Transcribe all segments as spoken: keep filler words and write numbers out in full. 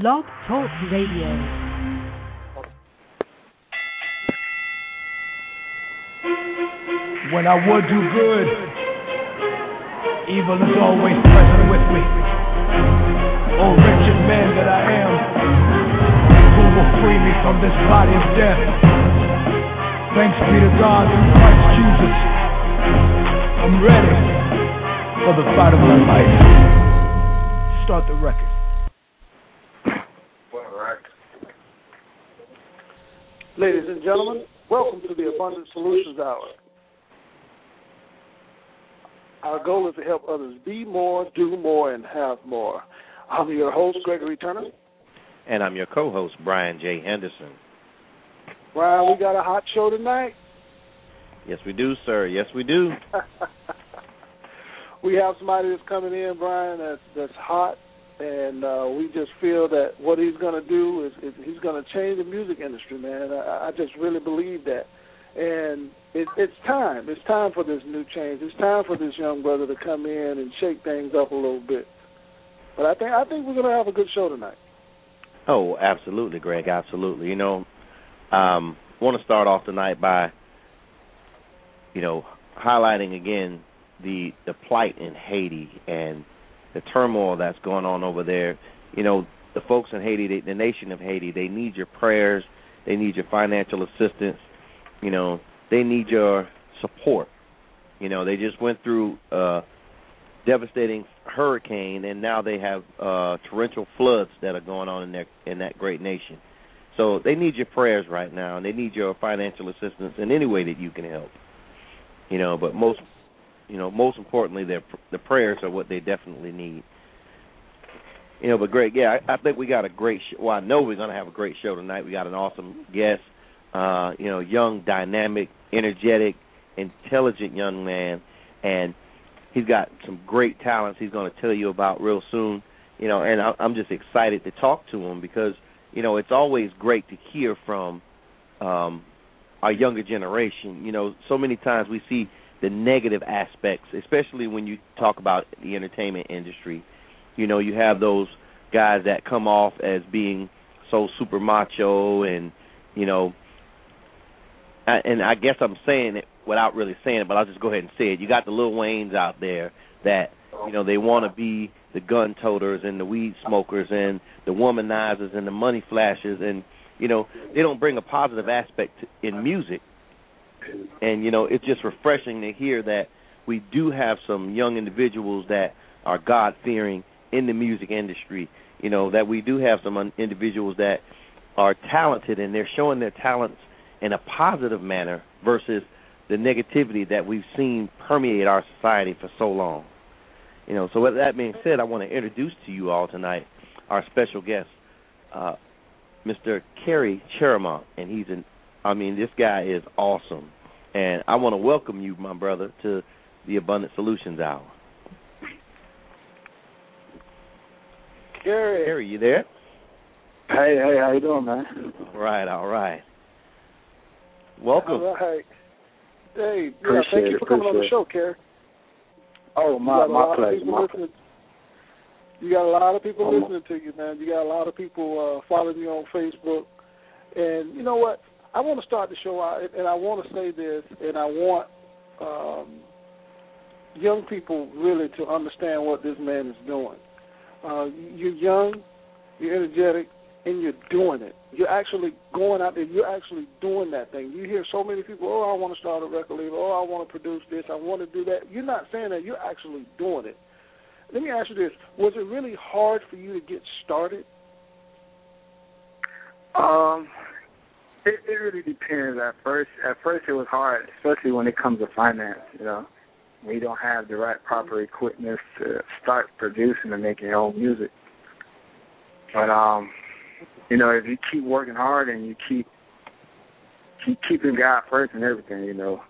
Blog Talk Radio. When I would do good, evil is always present with me. Oh, wretched man that I am, who will free me from this body of death? Thanks be to God through Christ Jesus. I'm ready for the fight of my life. Start the record. Ladies and gentlemen, welcome to the Abundant Solutions Hour. Our goal is to help others be more, do more, and have more. I'm your host, Gregory Turner. And I'm your co-host, Brian J. Henderson. Brian, we got a hot show tonight. Yes, we do, sir. Yes, we do. We have somebody that's coming in, Brian, that's, that's hot, and uh, we just feel that what he's going to do is, is he's going to change the music industry, man. I, I just really believe that. And it, it's time. It's time for this new change. It's time for this young brother to come in and shake things up a little bit. But I think I think we're going to have a good show tonight. Oh, absolutely, Greg. Absolutely. You know, I um, want to start off tonight by, you know, highlighting again the the plight in Haiti and the turmoil that's going on over there. You know, the folks in Haiti, they, the nation of Haiti, they need your prayers. They need your financial assistance. You know, they need your support. You know, they just went through a devastating hurricane, and now they have uh, torrential floods that are going on in, their, in that great nation. So they need your prayers right now, and they need your financial assistance in any way that you can help. You know, but most, you know, most importantly, their the prayers are what they definitely need. You know, but Greg, yeah, I, I think we got a great show. Well, I know we're going to have a great show tonight. We got an awesome guest. Uh, you know, young, dynamic, energetic, intelligent young man, and he's got some great talents he's going to tell you about real soon, you know, and I, I'm just excited to talk to him because, you know, it's always great to hear from um, our younger generation. You know, so many times we see the negative aspects, especially when you talk about the entertainment industry. You know, you have those guys that come off as being so super macho and, you know, I, and I guess I'm saying it without really saying it, but I'll just go ahead and say it. You got the Lil Waynes out there that, you know, they want to be the gun toters and the weed smokers and the womanizers and the money flashers. And, you know, they don't bring a positive aspect in music. And, you know, it's just refreshing to hear that we do have some young individuals that are God-fearing in the music industry, you know, that we do have some individuals that are talented and they're showing their talents in a positive manner versus the negativity that we've seen permeate our society for so long. You know, so with that being said, I want to introduce to you all tonight our special guest, uh, Mister Kerry Chéremont, and he's an, I mean, this guy is awesome. And I want to welcome you, my brother, to the Abundant Solutions Hour. Kerry. Kerry, you there? Hey, hey, how you doing, man? All right, all right. Welcome. All right. Hey, yeah, thank you for coming on the show, Kerry. Oh, my, my pleasure. My pleasure. You got a lot of people um, listening to you, man. You got a lot of people uh, following you on Facebook. And you know what? I want to start the show out, and I want to say this, and I want um, young people really to understand what this man is doing. Uh, you're young, you're energetic, and you're doing it. You're actually going out there. You're actually doing that thing. You hear so many people, oh, I want to start a record label. Oh, I want to produce this. I want to do that. You're not saying that. You're actually doing it. Let me ask you this. Was it really hard for you to get started? Um, it, it really depends. At first, at first it was hard, especially when it comes to finance, you know. When you don't have the right proper equipment to start producing and making your own music. But, um... you know, if you keep working hard and you keep keep keeping God first and everything, you know,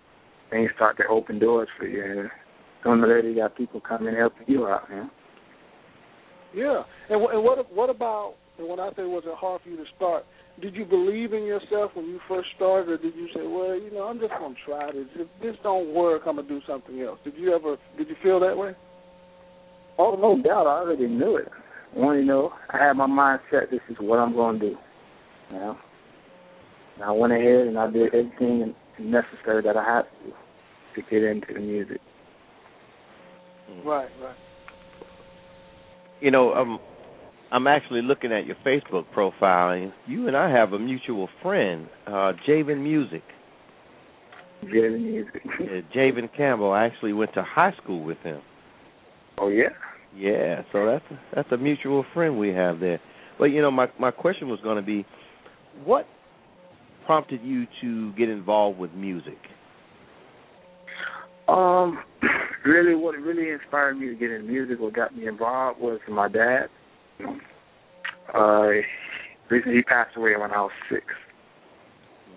things start to open doors for you. And sooner or later, you got people coming and helping you out, man. Yeah. And, w- and what what about, and when I say was it hard for you to start, did you believe in yourself when you first started, or did you say, well, you know, I'm just going to try this. If this don't work, I'm going to do something else. Did you ever, did you feel that way? Oh, no doubt. I already knew it. One, you know, I had my mindset, this is what I'm going to do, you know. And I went ahead and I did everything necessary that I had to to get into the music. Right, right. You know, um, I'm actually looking at your Facebook profile, and you and I have a mutual friend, uh, Javen Music. Javen Music. Yeah, Javen Campbell. I actually went to high school with him. Oh, yeah? Yeah, so that's a, that's a mutual friend we have there. But, you know, my, my question was going to be, what prompted you to get involved with music? Um, really, what really inspired me to get into music, what got me involved, was my dad. Uh, recently, he passed away when I was six.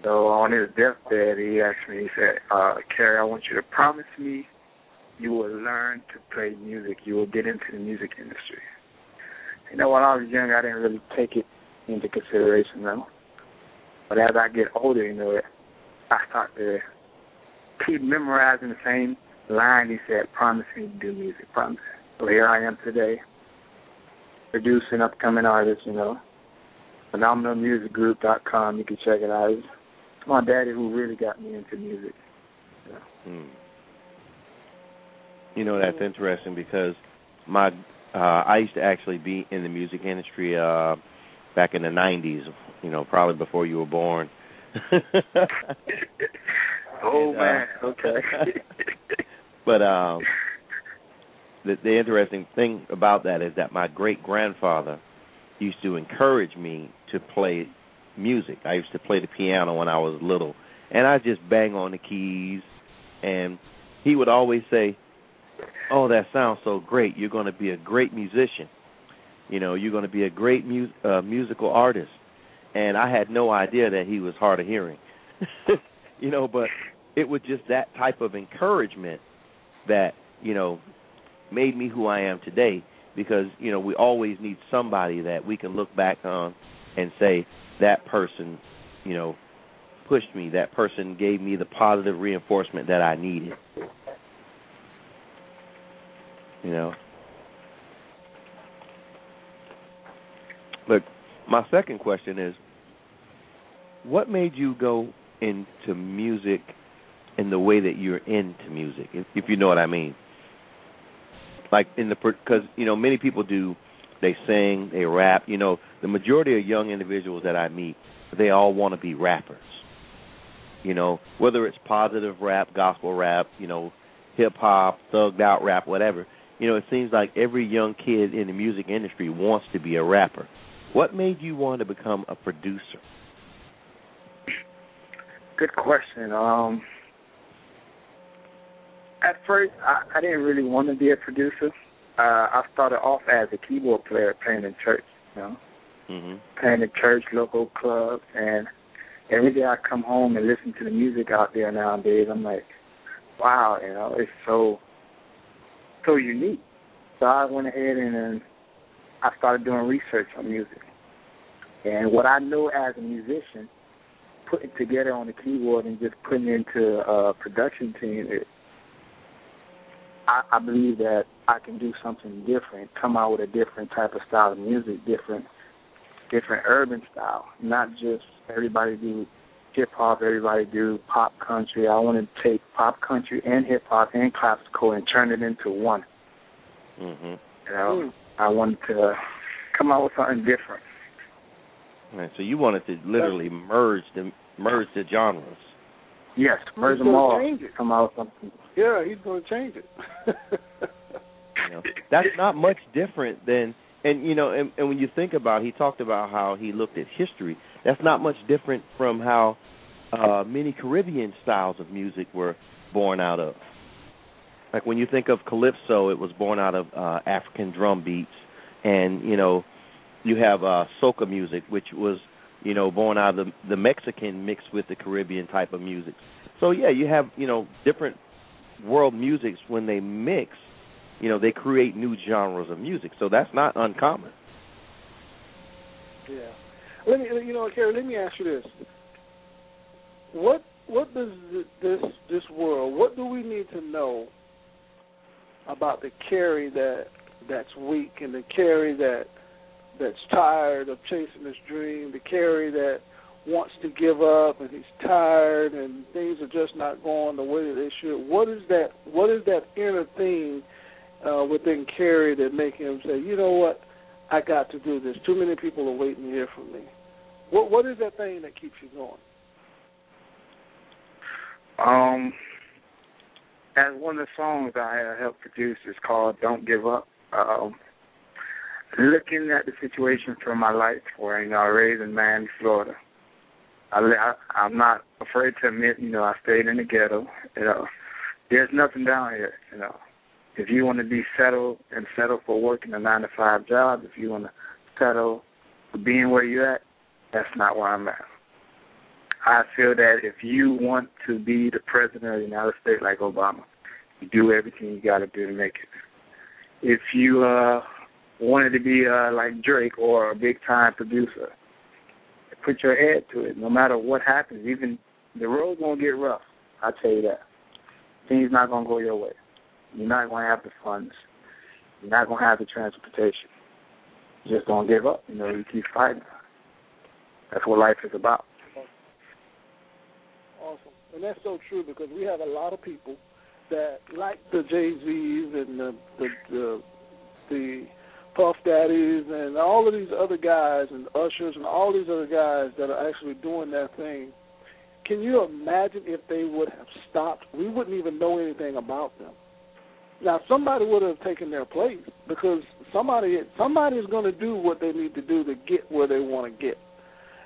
So on his deathbed, he asked me, he said, uh, Kerry, I want you to promise me you will learn to play music. You will get into the music industry. You know, when I was young, I didn't really take it into consideration, though. But as I get older, you know, I start to keep memorizing the same line he said, promise me to do music, promise. So here I am today, producing upcoming artists, you know. Phenomenal Music Group dot com, you can check it out. It's my daddy who really got me into music. You know, hmm. you know that's interesting because my uh, I used to actually be in the music industry uh, back in the nineties, you know, probably before you were born. Oh, and, uh, man, okay. But um, the, the interesting thing about that is that my great-grandfather used to encourage me to play music. I used to play the piano when I was little, and I just bang on the keys, and he would always say, oh, that sounds so great. You're going to be a great musician. You know, you're going to be a great mu- uh, musical artist. And I had no idea that he was hard of hearing. You know, but it was just that type of encouragement that, you know, made me who I am today because, you know, we always need somebody that we can look back on and say, that person, you know, pushed me. That person gave me the positive reinforcement that I needed. You know. Look, my second question is, what made you go into music in the way that you're into music, if, if you know what I mean? Like in the, because you know many people do, they sing, they rap. You know, the majority of young individuals that I meet, they all want to be rappers. You know, whether it's positive rap, gospel rap, you know, hip hop, thugged out rap, whatever. You know, it seems like every young kid in the music industry wants to be a rapper. What made you want to become a producer? Good question. Um, at first, I, I didn't really want to be a producer. Uh, I started off as a keyboard player playing in church, you know, mm-hmm. playing in church, local clubs, and every day I come home and listen to the music out there nowadays. I'm like, wow, you know, it's so... so unique. So I went ahead and, and I started doing research on music. And what I know as a musician, putting together on the keyboard and just putting into a production team, it, I, I believe that I can do something different, come out with a different type of style of music, different different urban style, not just everybody do hip-hop, everybody do pop country. I want to take pop country and hip-hop and classical and turn it into one. Mm-hmm. You know, I wanted to come out with something different. All right, so you wanted to literally merge the merge the genres. Yes, merge them all. Change it. Come out with something. Yeah, he's going to change it. You know, that's not much different than, and you know, and, and when you think about, he talked about how he looked at history. That's not much different from how uh, many Caribbean styles of music were born out of. Like when you think of calypso, it was born out of uh, African drum beats, and you know, you have uh, soca music, which was you know born out of the, the Mexican mixed with the Caribbean type of music. So yeah, you have you know different world musics when they mix, you know they create new genres of music. So that's not uncommon. Yeah. Let me, you know, Kerry, let me ask you this. What what does this this world, what do we need to know about the Kerry that that's weak and the Kerry that that's tired of chasing his dream, the Kerry that wants to give up and he's tired and things are just not going the way that they should. What is that? What is that inner thing uh, within Kerry that makes him say, you know what, I got to do this. Too many people are waiting to hear from me. What What is that thing that keeps you going? Um, as one of the songs I helped produce is called "Don't Give Up." Um, looking at the situation from my life, where you know, I raised in Miami, Florida. I, I, I'm not afraid to admit, you know, I stayed in the ghetto. You know, there's nothing down here. You know, if you want to be settled and settle for working a nine to five job, if you want to settle for being where you're at, that's not where I'm at. I feel that if you want to be the president of the United States like Obama, you do everything you got to do to make it. If you uh, wanted to be uh, like Drake or a big-time producer, put your head to it. No matter what happens, even the road's going to get rough. I tell you that. Things not going to go your way. You're not going to have the funds. You're not going to have the transportation. You just don't give up. You know, you keep fighting. That's what life is about. Awesome. And that's so true because we have a lot of people that, like the Jay-Z's and the the the, the Puff Daddies and all of these other guys and Ushers and all these other guys that are actually doing their thing. Can you imagine if they would have stopped? We wouldn't even know anything about them. Now, somebody would have taken their place because somebody somebody is going to do what they need to do to get where they want to get.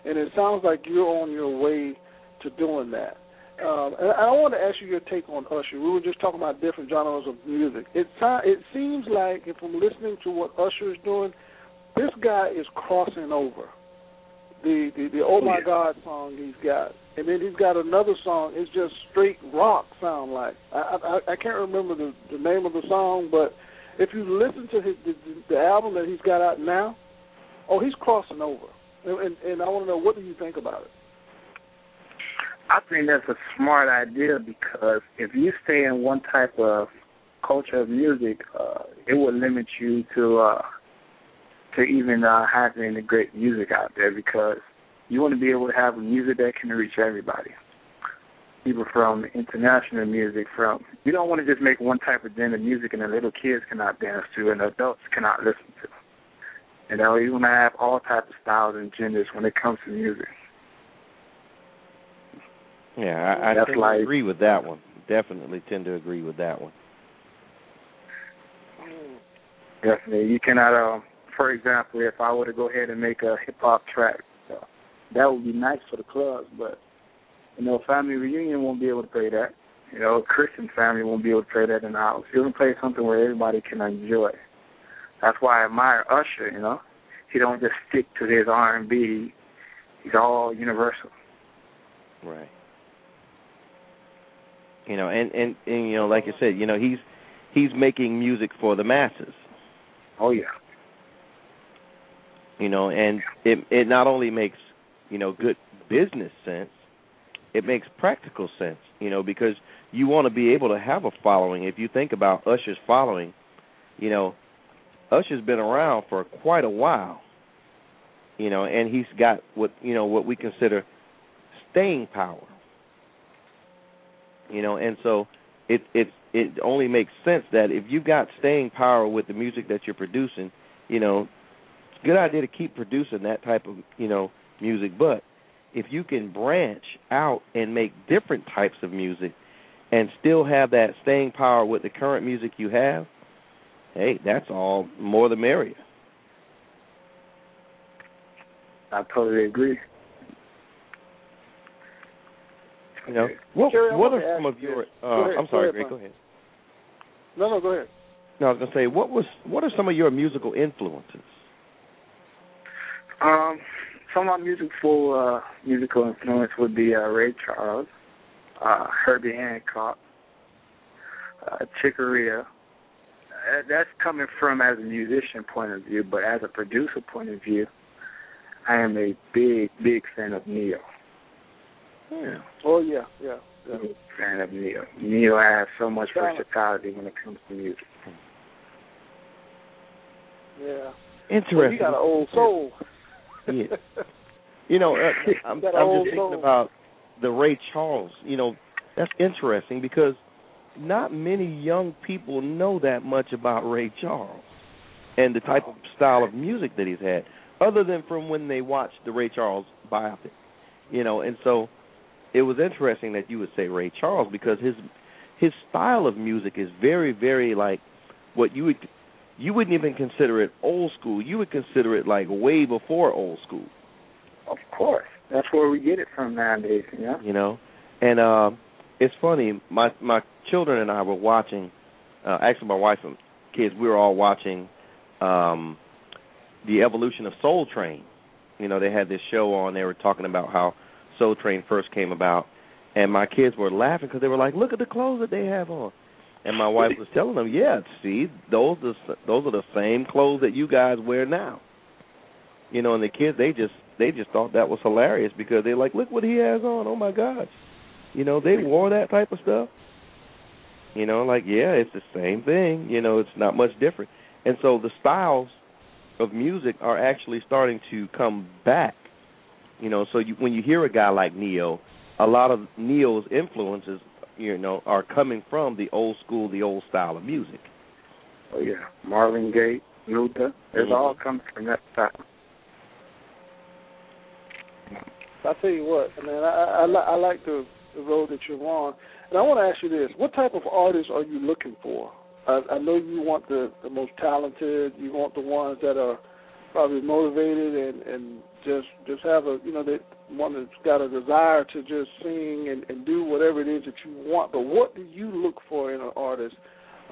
And it sounds like you're on your way to doing that. Um, and I want to ask you your take on Usher. We were just talking about different genres of music. It, it seems like, if I'm listening to what Usher is doing, this guy is crossing over. The, the, the Oh My God song he's got. And then he's got another song. It's just straight rock sound like. I, I, I can't remember the, the name of the song, but if you listen to his, the, the album that he's got out now, oh, he's crossing over. And, and I want to know, what do you think about it? I think that's a smart idea because if you stay in one type of culture of music, uh, it will limit you to uh, to even uh, having the great music out there because you want to be able to have music that can reach everybody. People from international music, from you don't want to just make one type of genre of music and the little kids cannot dance to and adults cannot listen to. You know, you want to have all types of styles and genders when it comes to music. Yeah, I, I tend to like, agree with that one. Definitely tend to agree with that one. Definitely. You cannot, um, for example, if I were to go ahead and make a hip-hop track, uh, that would be nice for the clubs, but, you know, family reunion won't be able to play that. You know, Christian family won't be able to play that in the house. You're going to play something where everybody can enjoy. That's why I admire Usher, you know. He don't just stick to his R and B. He's all universal. Right. You know, and, and, and, you know, like I said, you know, he's he's making music for the masses. Oh, yeah. You know, and it it not only makes, you know, good business sense, it makes practical sense, you know, because you want to be able to have a following. If you think about Usher's following, you know, Usher's been around for quite a while, you know, and he's got what, you know, what we consider staying power. You know, and so it it it only makes sense that if you've got staying power with the music that you're producing, you know, it's a good idea to keep producing that type of, you know, music. But if you can branch out and make different types of music and still have that staying power with the current music you have, hey, that's all more the merrier. I totally agree. You know, what, Kerry, what are some of your? Uh, ahead, I'm sorry, Greg. Go ahead. No, no, go ahead. No, I was gonna say, what was? What are some of your musical influences? Um, some of my musical uh, musical influence would be uh, Ray Charles, uh, Herbie Hancock, uh, Chicoria. Uh, that's coming from as a musician point of view, but as a producer point of view, I am a big, big fan of Neo. Yeah. Oh, yeah, yeah. yeah. I'm a fan of Neo. Neo has so much versatility when it comes to music. Yeah. Interesting. You got an old soul. Yeah. You know, I'm, I'm just thinking about the Ray Charles. You know, that's interesting because not many young people know that much about Ray Charles and the type of style of music that he's had, other than from when they watched the Ray Charles biopic. You know, and so it was interesting that you would say Ray Charles because his his style of music is very, very like what you would you wouldn't even consider it old school. You would consider it like way before old school. Of course, that's where we get it from nowadays. Yeah, you know, and uh, it's funny. My my children and I were watching. Uh, actually, my wife and kids, we were all watching um, the evolution of Soul Train. You know, they had this show on. They were talking about how Soul Train first came about, and my kids were laughing because they were like, "Look at the clothes that they have on." And my wife was telling them, "Yeah, see, those are, those are the same clothes that you guys wear now." You know, and the kids they just they just thought that was hilarious because they're like, "Look what he has on! Oh my God!" You know, they wore that type of stuff. You know, like yeah, it's the same thing. You know, it's not much different. And so the styles of music are actually starting to come back. You know, so you, when you hear a guy like Neo, a lot of Neo's influences, you know, are coming from the old school, the old style of music. Oh, yeah. Marvin Gaye, Luther, it mm-hmm. all comes from that style. I'll tell you what, I mean, I, I, li- I like the, the road that you're on. And I want to ask you this. What type of artists are you looking for? I, I know you want the, the most talented. You want the ones that are probably motivated and, and just just have a, you know, that one that's got a desire to just sing and, and do whatever it is that you want. But what do you look for in an artist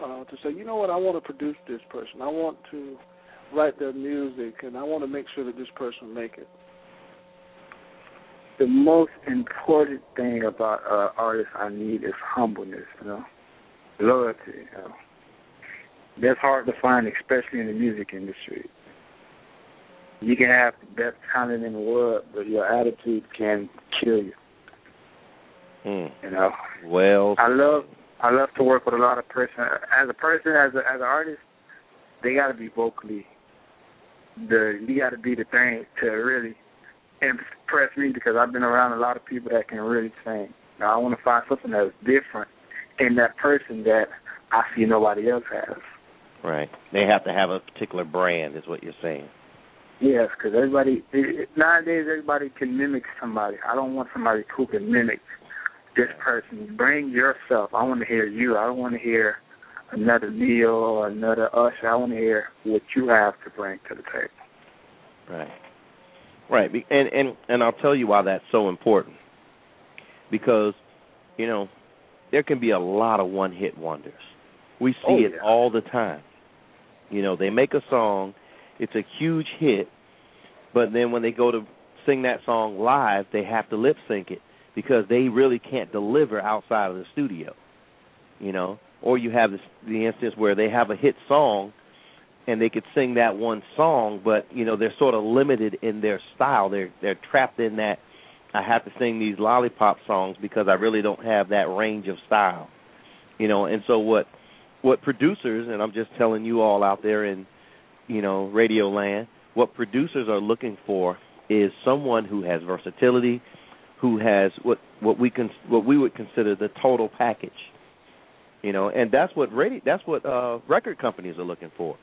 uh, to say, you know what, I want to produce this person. I want to write their music, and I want to make sure that this person make it. The most important thing about uh, artists I need is humbleness, you know, loyalty, you know. That's hard to find, especially in the music industry. You can have the best talent in the world, but your attitude can kill you. Mm. You know. Well, I love I love to work with a lot of person. As a person, as a, as an artist, they got to be vocally. The you got to be the thing to really impress me because I've been around a lot of people that can really sing. Now I want to find something that's different in that person that I see nobody else has. Right. They have to have a particular brand, is what you're saying. Yes, because everybody, it, nowadays everybody can mimic somebody. I don't want somebody who can mimic this person. Bring yourself. I want to hear you. I don't want to hear another Neil or another Usher. I want to hear what you have to bring to the table. Right. Right. And, and, and I'll tell you why that's so important. Because, you know, there can be a lot of one-hit wonders. We see oh, yeah. it all the time. You know, they make a song. It's a huge hit, but then when they go to sing that song live, they have to lip sync it because they really can't deliver outside of the studio, you know. Or you have this, the instance where they have a hit song and they could sing that one song, but you know they're sort of limited in their style. They're they're trapped in that. I have to sing these lollipop songs because I really don't have that range of style, you know. And so what what producers, and I'm just telling you all out there in you know, radio land, what producers are looking for is someone who has versatility, who has what, what we can what we would consider the total package, you know, and that's what radio, that's what uh, record companies are looking for.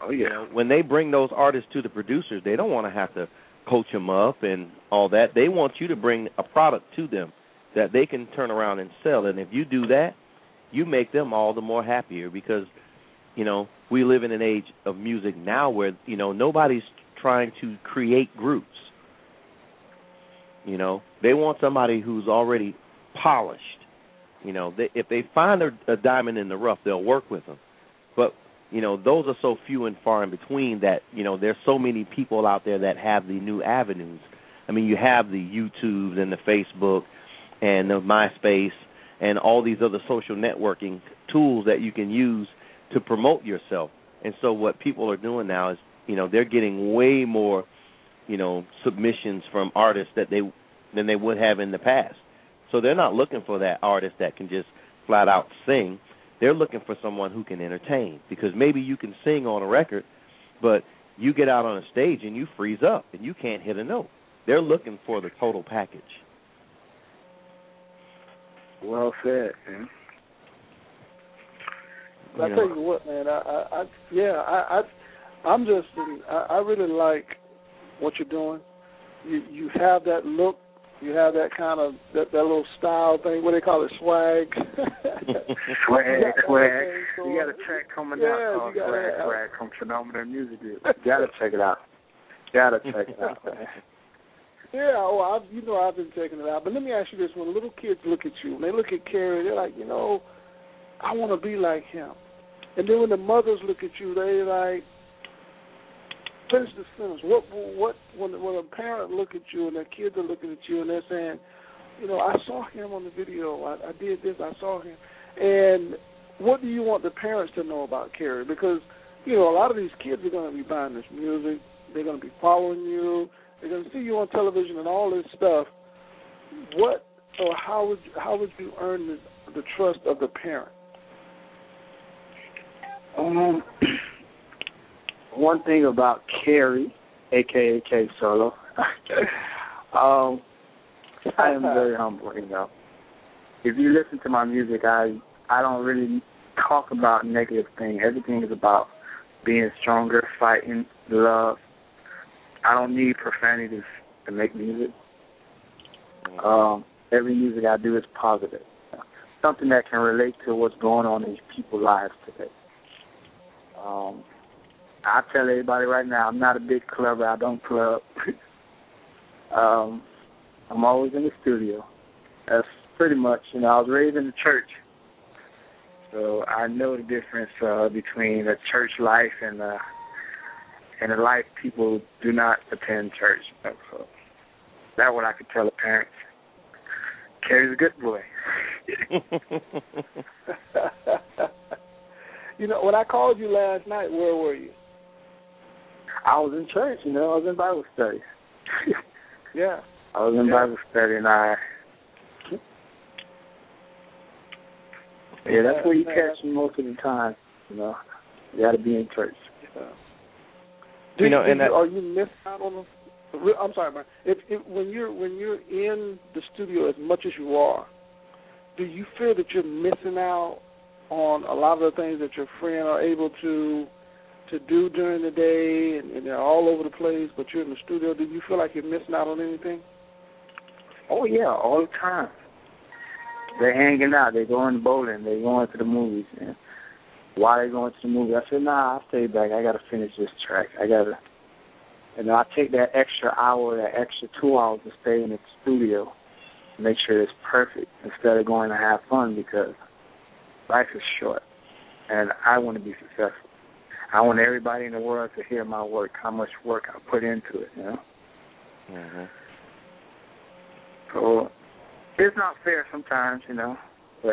Oh yeah. You know, when they bring those artists to the producers, they don't want to have to coach them up and all that. They want you to bring a product to them that they can turn around and sell, and if you do that, you make them all the more happier because, you know, we live in an age of music now where, you know, nobody's trying to create groups. You know, they want somebody who's already polished. You know, they, if they find a, a diamond in the rough, they'll work with them. But, you know, those are so few and far in between that, you know, there's so many people out there that have the new avenues. I mean, you have the YouTubes and the Facebook and the MySpace and all these other social networking tools that you can use to promote yourself. And so what people are doing now is, you know, they're getting way more, you know, submissions from artists that they than they would have in the past. So they're not looking for that artist that can just flat out sing. They're looking for someone who can entertain because maybe you can sing on a record, but You get out on a stage and you freeze up and you can't hit a note. They're looking for the total package. Well said, man. I tell you what, man. I, I, I yeah, I, I, I'm just. I, I really like what you're doing. You, you have that look. You have that kind of that, that little style thing. What do they call it? Swag. swag, swag. You got a track coming yeah, out called Swag, Swag from Phenomenal Music Group. Gotta check it out. Gotta check it out, man. Yeah, well, I've, you know I've been checking it out. But let me ask you this: when little kids look at you, when they look at Kerry, they're like, you know, I want to be like him. And then when the mothers look at you, they like, finish the sentence. What, what, when, when a parent look at you and their kids are looking at you and they're saying, you know, I saw him on the video. I, I did this. I saw him. And what do you want the parents to know about Kerry? Because, you know, a lot of these kids are going to be buying this music. They're going to be following you. They're going to see you on television and all this stuff. What or how would how would you earn the, the trust of the parent? Um, one thing about Kerry, a k a. K Solo, um, I am very humble, you know. If you listen to my music, I, I don't really talk about negative things. Everything is about being stronger, fighting, love. I don't need profanity to make music. Um, every music I do is positive. Something that can relate to what's going on in people's lives today. Um, I tell everybody right now, I'm not a big clubber. I don't club. um, I'm always in the studio. That's pretty much, you know, I was raised in the church. So I know the difference uh, between a church life and a, and a life people do not attend church. So that's what I could tell the parents. Kerry's a good boy. You know, when I called you last night, where were you? I was in church, you know. I was in Bible study. yeah. I was in yeah. Bible study, and I... Yeah, that's yeah, where you yeah. catch me most of the time, you know. You got to be in church. Yeah. Do you, you know, do and you, that... are you missed out on the... I'm sorry, man. If, if, when, you're, when you're in the studio as much as you are, do you feel that you're missing out on a lot of the things that your friend are able to to do during the day, and, and they're all over the place, but you're in the studio? Do you feel like you're missing out on anything? Oh, yeah, all the time. They're hanging out. They're going bowling. They're going to the movies. And while they're going to the movies, I said, nah, I'll stay back. I got to finish this track. I got to, you know, I take that extra hour, that extra two hours to stay in the studio, make sure it's perfect instead of going to have fun, because life is short, and I want to be successful. I want everybody in the world to hear my work, how much work I put into it, you know? Mm-hmm. So it's not fair sometimes, you know, but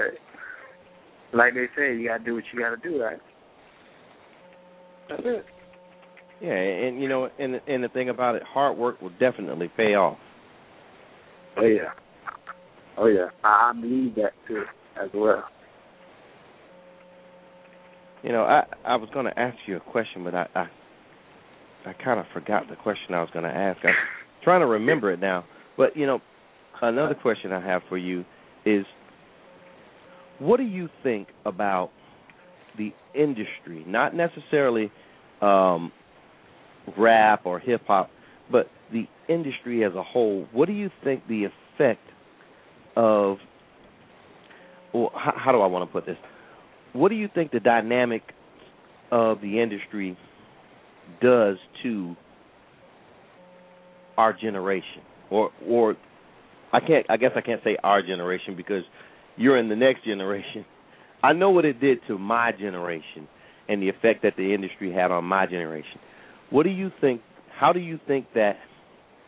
like they say, you got to do what you got to do, right? That's it. Yeah, and, you know, and, and the thing about it, hard work will definitely pay off. Oh, yeah. Oh, yeah. I believe that, too, as well. You know, I, I was going to ask you a question, but I I, I kind of forgot the question I was going to ask. I'm trying to remember it now. But, you know, another question I have for you is, what do you think about the industry, not necessarily um, rap or hip-hop, but the industry as a whole? What do you think the effect of, well, how, how do I want to put this? What do you think the dynamic of the industry does to our generation? Or or I can't I guess I can't say our generation, because you're in the next generation. I know what it did to my generation and the effect that the industry had on my generation. What do you think how do you think that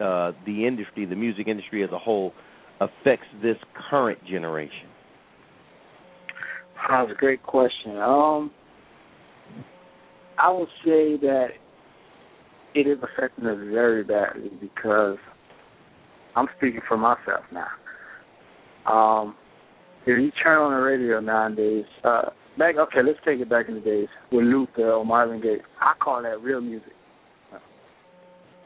uh, the industry, the music industry as a whole, affects this current generation? That's a great question. Um, I would say that it is affecting us very badly, because I'm speaking for myself now. Um, if you turn on the radio nowadays, uh, back okay, let's take it back in the days with Luther or Marvin Gaye. I call that real music.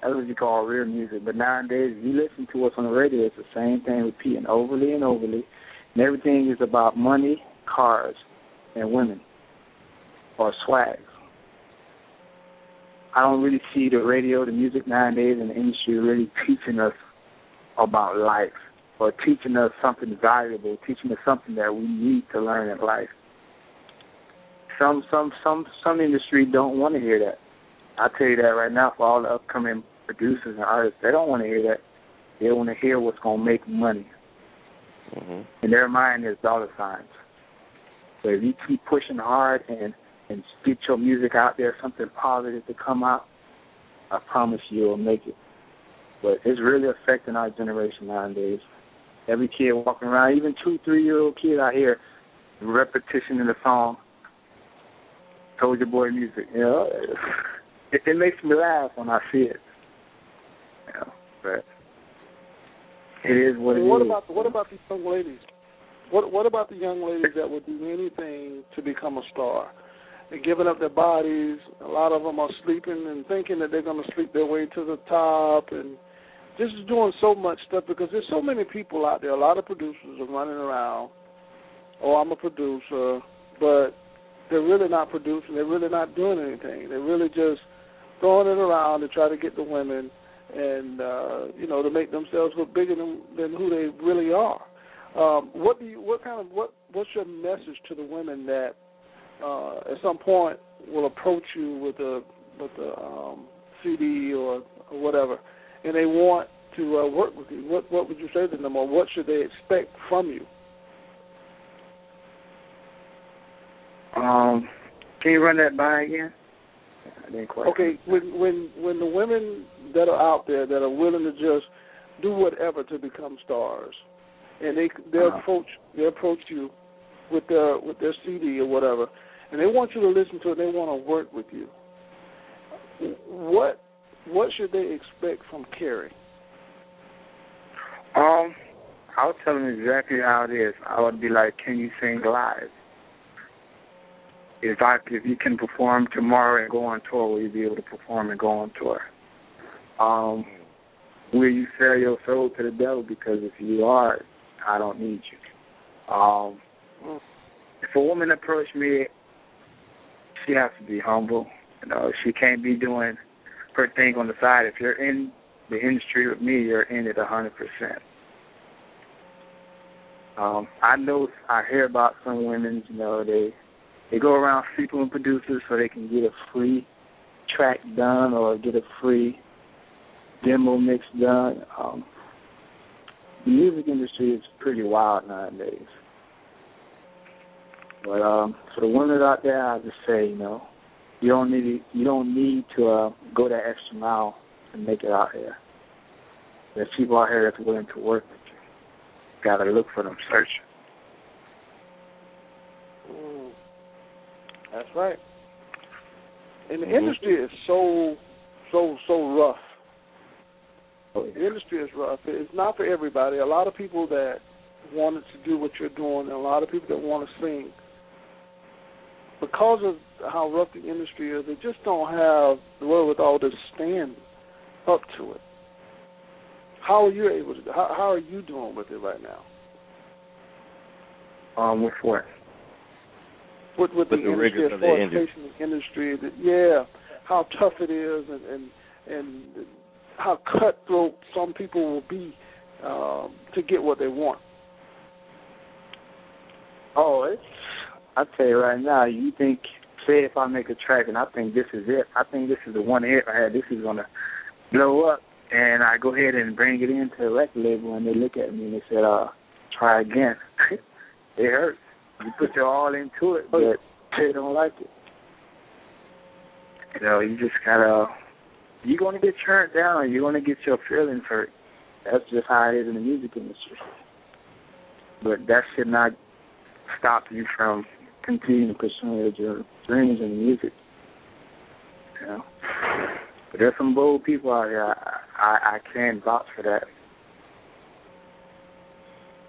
That's what you call real music. But nowadays, you listen to us on the radio, it's the same thing repeating overly and overly. And everything is about money, cars, and women, or swag. I don't really see the radio, the music nowadays, and the industry really teaching us about life or teaching us something valuable, teaching us something that we need to learn in life. Some some some some industry don't want to hear that. I'll tell you that right now for all the upcoming producers and artists, they don't want to hear that. They want to hear what's going to make money. Mm-hmm. In their mind, there's dollar signs. So if you keep pushing hard and, and get your music out there, something positive to come out, I promise you it'll make it. But it's really affecting our generation nowadays. Every kid walking around, even two, three-year-old kids out here, repetition in the song, Soulja Boy music, you know. It, it makes me laugh when I see it. You know, but it is what it what is. About the, what about these young ladies? What What about the young ladies that would do anything to become a star? They're giving up their bodies. A lot of them are sleeping and thinking that they're going to sleep their way to the top, and just doing so much stuff because there's so many people out there. A lot of producers are running around. Oh, I'm a producer, but they're really not producing. They're really not doing anything. They're really just throwing it around to try to get the women and, uh, you know, to make themselves look bigger than, than who they really are. Um, what do you, what kind of, what, what's your message to the women that uh, at some point will approach you with a, with a um, C D or, or whatever, and they want to uh, work with you? What, what would you say to them, or what should they expect from you? Um, can you run that by again? I didn't quite okay, when, when when the women that are out there that are willing to just do whatever to become stars, and they they uh-huh. approach they approach you with their with their C D or whatever, and they want you to listen to it, they want to work with you. What what should they expect from Kerry? Um, I'll tell them exactly how it is. I would be like, can you sing live? If I, if you can perform tomorrow and go on tour, will you be able to perform and go on tour? Um, will you sell your soul to the devil? Because if you are, I don't need you. Um, if a woman approached me, she has to be humble. You know, she can't be doing her thing on the side. If you're in the industry with me, you're in it one hundred percent. Um, I know, I hear about some women, you know, they... They go around sleeping with producers so they can get a free track done or get a free demo mix done. Um, the music industry is pretty wild nowadays. But um, for the women out there, I just say, you know, you don't need to, you don't need to uh, go that extra mile to make it out here. There's people out here that's willing to work with you. Got to look for them, search. That's right. And the mm-hmm. industry is so, so, so rough. Oh, yeah. The industry is rough. It's not for everybody. A lot of people that wanted to do what you're doing and a lot of people that want to sing, because of how rough the industry is, they just don't have the wherewithal to stand up to it. How are you able to, how, how are you doing with it right now? Um, with what? With, with, with the, the industry, as far as facing the industry, that, yeah, how tough it is and, and and how cutthroat some people will be um, to get what they want. Oh, it's, I tell you right now, you think, say if I make a track and I think this is it, I think this is the one hit I had, this is going to blow up, and I go ahead and bring it into the record label and they look at me and they said, uh, try again. It hurts. You put your all into it, but they don't like it. You know, you just gotta, you're going to get turned down. You're going to get your feelings hurt. That's just how it is in the music industry. But that should not stop you from continuing to pursue your dreams in music. You know? But there's some bold people out here. I, I, I can vouch for that.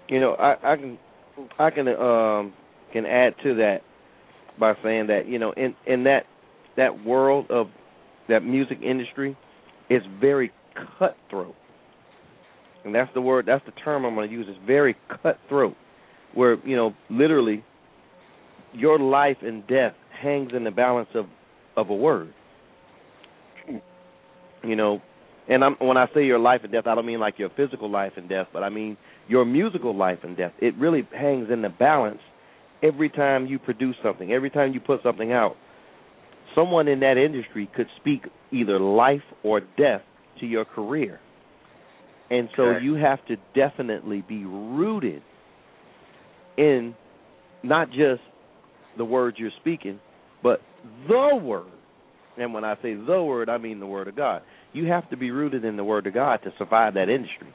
You know, I, I can... I can um, can add to that by saying that, you know, in, in that that world of that music industry, It's very cutthroat. And that's the word, that's the term I'm going to use. It's very cutthroat, where, you know, literally your life and death hangs in the balance of, of a word. You know, and I'm, when I say your life and death, I don't mean like your physical life and death, but I mean your musical life and death. It really hangs in the balance every time you produce something, every time you put something out. Someone in that industry could speak either life or death to your career. And so okay. you have to definitely be rooted in not just the words you're speaking, but the word. And when I say the word, I mean the word of God. You have to be rooted in the word of God to survive that industry.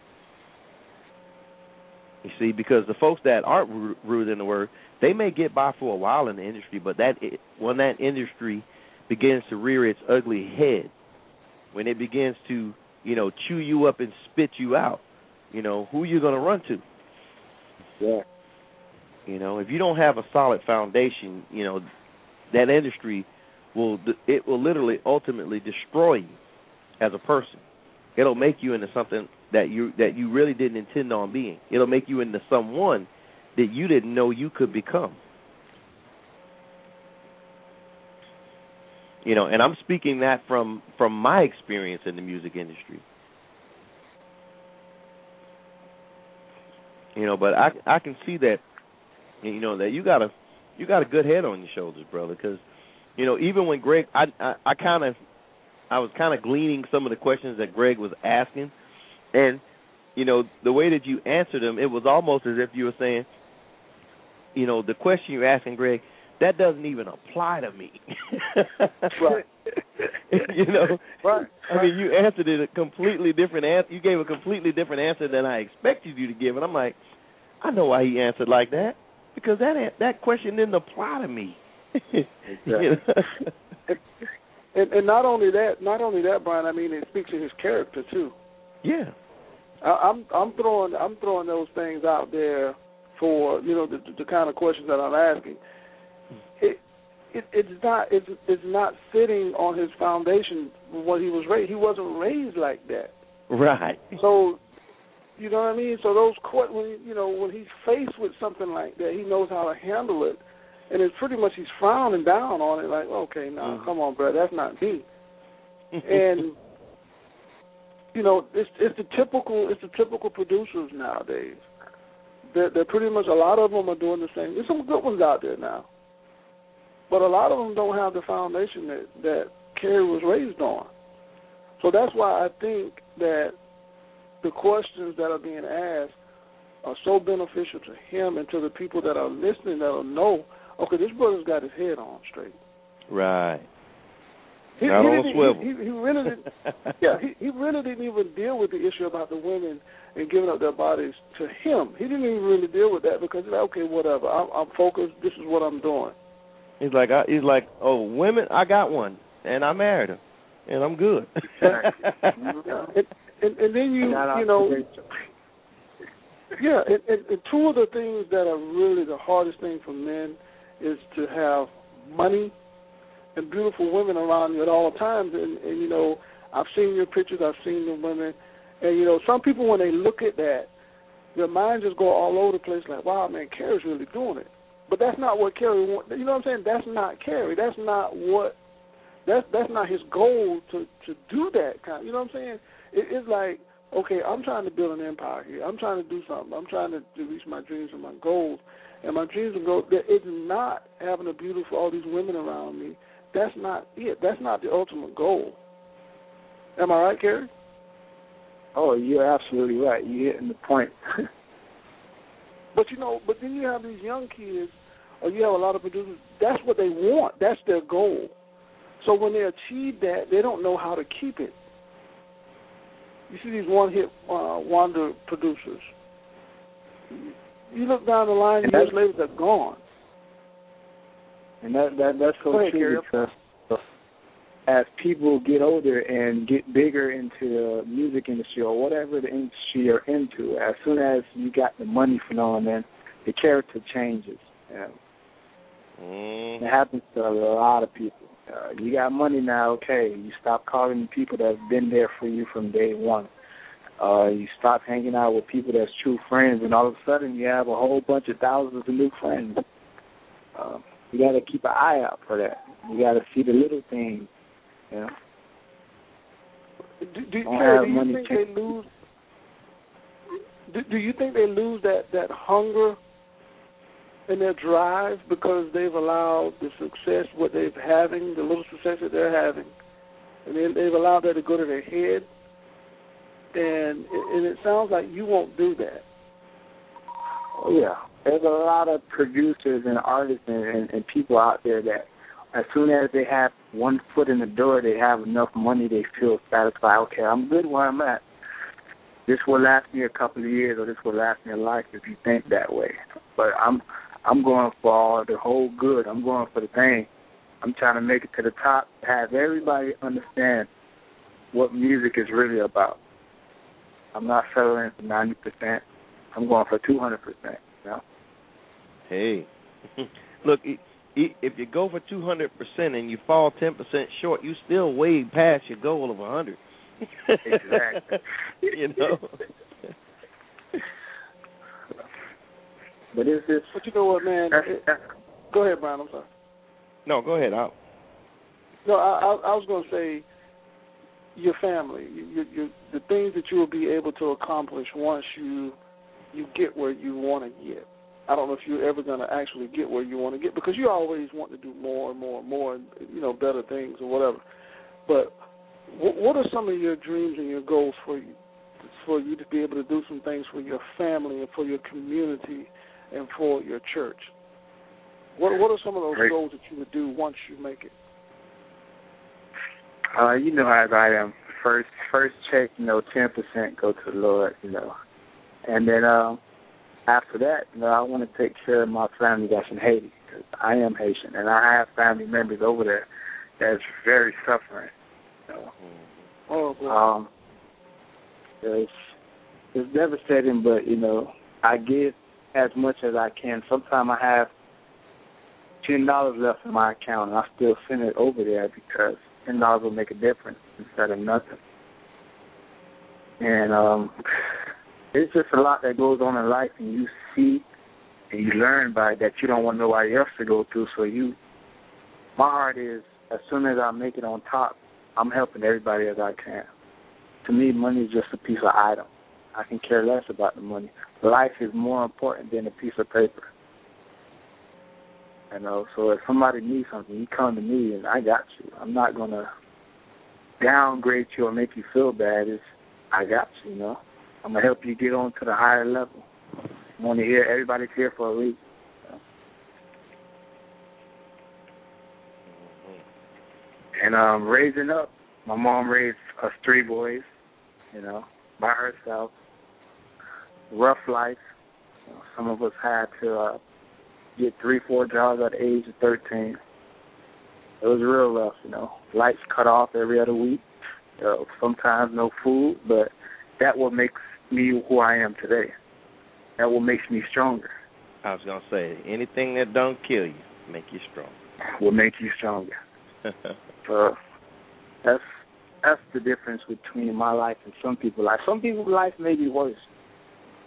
You see, because the folks that aren't rooted in the word, they may get by for a while in the industry, but that when that industry begins to rear its ugly head, when it begins to, you know, chew you up and spit you out, you know, who you're going to run to? Yeah. You know, if you don't have a solid foundation, you know, that industry will, it will literally ultimately destroy you as a person. It'll make you into something that you that you really didn't intend on being. It'll make you into someone that you didn't know you could become. You know, and I'm speaking that from, from my experience in the music industry. You know, but I, I can see that, you know, that you got a you got a good head on your shoulders, brother, because, you know, even when Greg, I I, I kind of, I was kind of gleaning some of the questions that Greg was asking, and, you know, the way that you answered them, it was almost as if you were saying, you know, the question you're asking, Greg, that doesn't even apply to me. Right. You know, right. I mean, you answered it a completely different answer. You gave a completely different answer than I expected you to give, and I'm like, I know why he answered like that, because that that question didn't apply to me. Exactly. You know? And, and not only that, not only that, Brian. I mean, it speaks to his character too. Yeah, I, I'm I'm throwing I'm throwing those things out there for, you know, the, the kind of questions that I'm asking. It, it it's not it's it's not sitting on his foundation. What he was raised, he wasn't raised like that. Right. So, you know what I mean. So those when you know when he's faced with something like that, he knows how to handle it. And it's pretty much he's frowning down on it, like, okay, no, nah, mm-hmm. come on, bro, that's not me. And you know, it's it's the typical it's the typical producers nowadays. They're, they're pretty much a lot of them are doing the same. There's some good ones out there now, but a lot of them don't have the foundation that that Kerry was raised on. So that's why I think that the questions that are being asked are so beneficial to him and to the people that are listening that'll know. Okay, this brother's got his head on straight. Right. He, Not he on a swivel. He, he, he really didn't. yeah, he, he really didn't even deal with the issue about the women and giving up their bodies to him. He didn't even really deal with that because he's like, okay, whatever. I'm, I'm focused. This is what I'm doing. He's like, I, he's like, oh, women, I got one, and I married her, and I'm good. and, and, and then you, Not you know. Yeah, and, and, and two of the things that are really the hardest thing for men is to have money and beautiful women around you at all times. And, and, you know, I've seen your pictures, I've seen the women. And, you know, some people, when they look at that, their minds just go all over the place like, wow, man, Kerry's really doing it. But that's not what Kerry wants. You know what I'm saying? That's not Kerry. That's not what that's, – that's not his goal to, to do that kind of, you know what I'm saying? It, it's like – okay, I'm trying to build an empire here. I'm trying to do something. I'm trying to, to reach my dreams and my goals. And my dreams and goals, it's not having a beautiful, all these women around me. That's not it. That's not the ultimate goal. Am I right, Kerry? Oh, you're absolutely right. You're hitting the point. But, you know, but then you have these young kids, or you have a lot of producers, that's what they want. That's their goal. So when they achieve that, they don't know how to keep it. You see these one-hit uh, wonder producers. You look down the line, and years later, they're gone. And that, that that's so ahead, true Carol. Because as people get older and get bigger into the music industry or whatever the industry you're into, as soon as you got the money phenomenon, the character changes. You know? mm. It happens to a lot of people. Uh, you got money now, okay. You stop calling the people that have been there for you from day one. Uh, you stop hanging out with people that's true friends, and all of a sudden you have a whole bunch of thousands of new friends. Uh, you got to keep an eye out for that. You got to see the little things. You know? Do, do, do, do you think check- they lose? Do, do you think they lose that, that hunger and their drive because they've allowed the success, what they're having, the little success that they're having, and they, they've allowed that to go to their head? And, and it sounds like you won't do that. Oh, yeah. There's a lot of producers and artists and, and, and people out there that as soon as they have one foot in the door, they have enough money, they feel satisfied. Okay, I'm good where I'm at. This will last me a couple of years, or this will last me a life if you think that way. But I'm I'm going for the whole good. I'm going for the thing. I'm trying to make it to the top, have everybody understand what music is really about. I'm not settling for ninety percent. I'm going for two hundred percent. You know? Hey. Look, if you go for two hundred percent and you fall ten percent short, you still way past your goal of one hundred. Exactly. You know? But it's just... But you know what, man? That's, that's, go ahead, Brian. I'm sorry. No, go ahead. I'll... No, I, I, I was going to say... Your family, you, you, the things that you will be able to accomplish once you you get where you want to get. I don't know if you're ever going to actually get where you want to get because you always want to do more and more and more and, you know, better things or whatever. But w- what are some of your dreams and your goals for you, for you to be able to do some things for your family and for your community and for your church? What, what are some of those Great. goals that you would do once you make it? Uh, you know, as I am, first first check, you know, ten percent go to the Lord, you know. And then um, after that, you know, I want to take care of my family that's in Haiti because I am Haitian, and I have family members over there that's very suffering. You know. Oh, boy. Um, it's, it's devastating, but, you know, I give as much as I can. Sometimes I have ten dollars left in my account, and I still send it over there because ten dollars will make a difference instead of nothing. And um, it's just a lot that goes on in life, and you see and you learn by it that you don't want nobody else to go through. So you, my heart is, as soon as I make it on top, I'm helping everybody as I can. To me, money is just a piece of item. I can care less about the money. Life is more important than a piece of paper. You know, so if somebody needs something, you come to me and I got you. I'm not going to downgrade you or make you feel bad. It's, I got you, you know. I'm going to help you get on to the higher level. I want to hear everybody's here for a reason. You know? And um, raising up, my mom raised us three boys, you know, by herself. Rough life. You know, some of us had to... Uh, get three, four jobs at the age of thirteen. It was real rough, you know. Lights cut off every other week. You know, sometimes no food, but that what makes me who I am today. That what makes me stronger. I was going to say, anything that don't kill you make you strong. Will make you stronger. So that's that's the difference between my life and some people's life. Some people's life may be worse.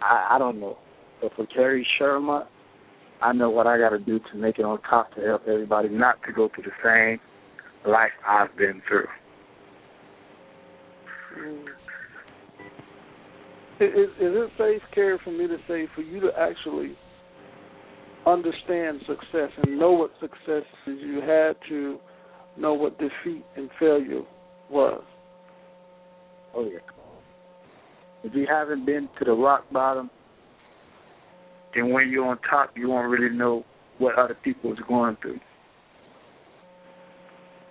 I, I don't know. But for Kerry Chéremont, I know what I got to do to make it on top to help everybody not to go through the same life I've been through. Mm. Is, is it safe, Kerry, for me to say for you to actually understand success and know what success is, you had to know what defeat and failure was? Oh, yeah. If you haven't been to the rock bottom, and when you're on top, you won't really know what other people is going through.